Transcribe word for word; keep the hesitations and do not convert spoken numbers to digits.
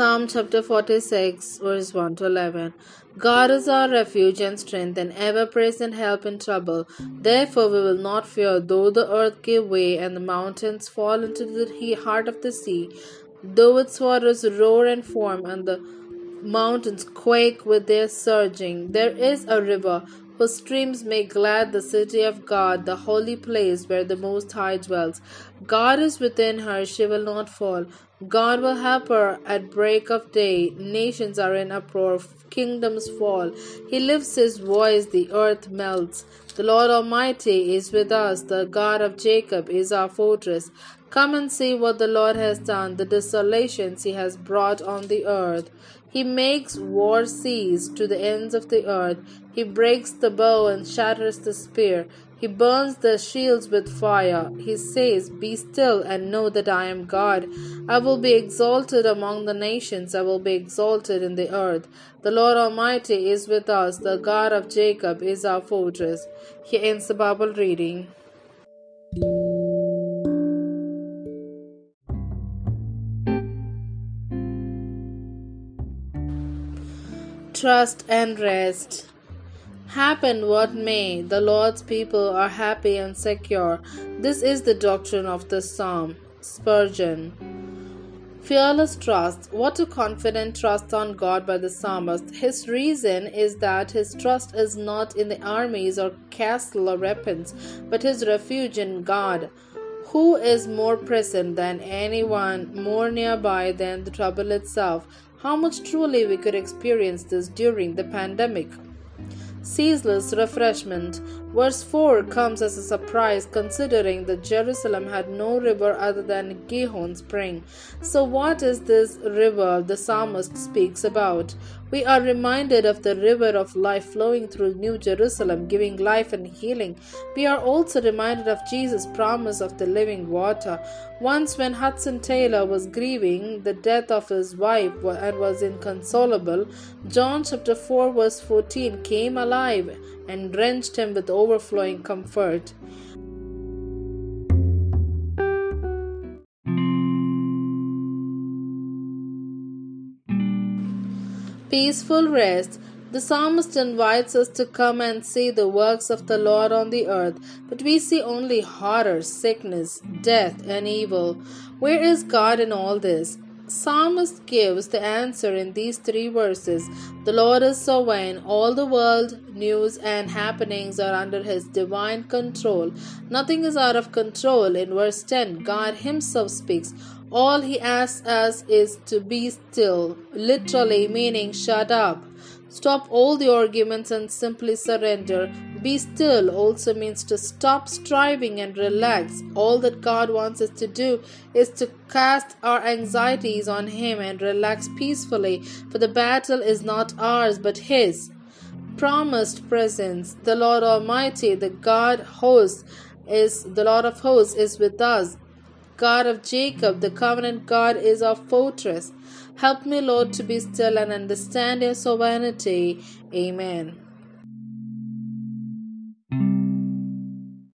Psalm chapter forty-six, verse one to eleven. God is our refuge and strength, an ever-present help in trouble. Therefore we will not fear, though the earth give way and the mountains fall into the heart of the sea, though its waters roar and foam, and the mountains quake with their surging. There is a river whose streams make glad the city of God, the holy place where the Most High dwells. God is within her, she will not fall. God will help her at break of day. Nations are in uproar, kingdoms fall. He lifts his voice, the earth melts. The Lord Almighty is with us, the God of Jacob is our fortress. Come and see what the Lord has done, the desolations he has brought on the earth. He makes war cease to the ends of the earth. He breaks the bow and shatters the spear. He burns the shields with fire. He says, "Be still and know that I am God. I will be exalted among the nations. I will be exalted in the earth. The Lord Almighty is with us. The God of Jacob is our fortress." Here ends the Bible reading. Trust and rest. Happen what may, the Lord's people are happy and secure. This is the doctrine of the psalm. Spurgeon. Fearless trust. What a confident trust on God by the psalmist. His reason is that his trust is not in the armies or castle or weapons, but his refuge in God, who is more present than anyone, more nearby than the trouble itself. How much truly we could experience this during the pandemic. Ceaseless refreshment. Verse four comes as a surprise, considering that Jerusalem had no river other than Gihon spring. So what is this river the psalmist speaks about? We are reminded of the river of life flowing through New Jerusalem, giving life and healing. We are also reminded of Jesus' promise of the living water. Once when Hudson Taylor was grieving the death of his wife and was inconsolable, John chapter four verse fourteen came alive and drenched him with overflowing comfort. Peaceful rest. The psalmist invites us to come and see the works of the Lord on the earth, but we see only horror, sickness, death, and evil. Where is God in all this? Psalmist gives the answer in these three verses. The Lord is sovereign. All the world, news, and happenings are under his divine control. Nothing is out of control. In verse ten, God himself speaks. All he asks us is to be still, literally meaning shut up. Stop all the arguments and simply surrender. Be still also means to stop striving and relax. All that God wants us to do is to cast our anxieties on him and relax peacefully, for the battle is not ours but his. Promised presence. The Lord Almighty, the God hosts, is the Lord of hosts is with us. God of Jacob, the covenant God, is our fortress. Help me, Lord, to be still and understand your sovereignty. Amen.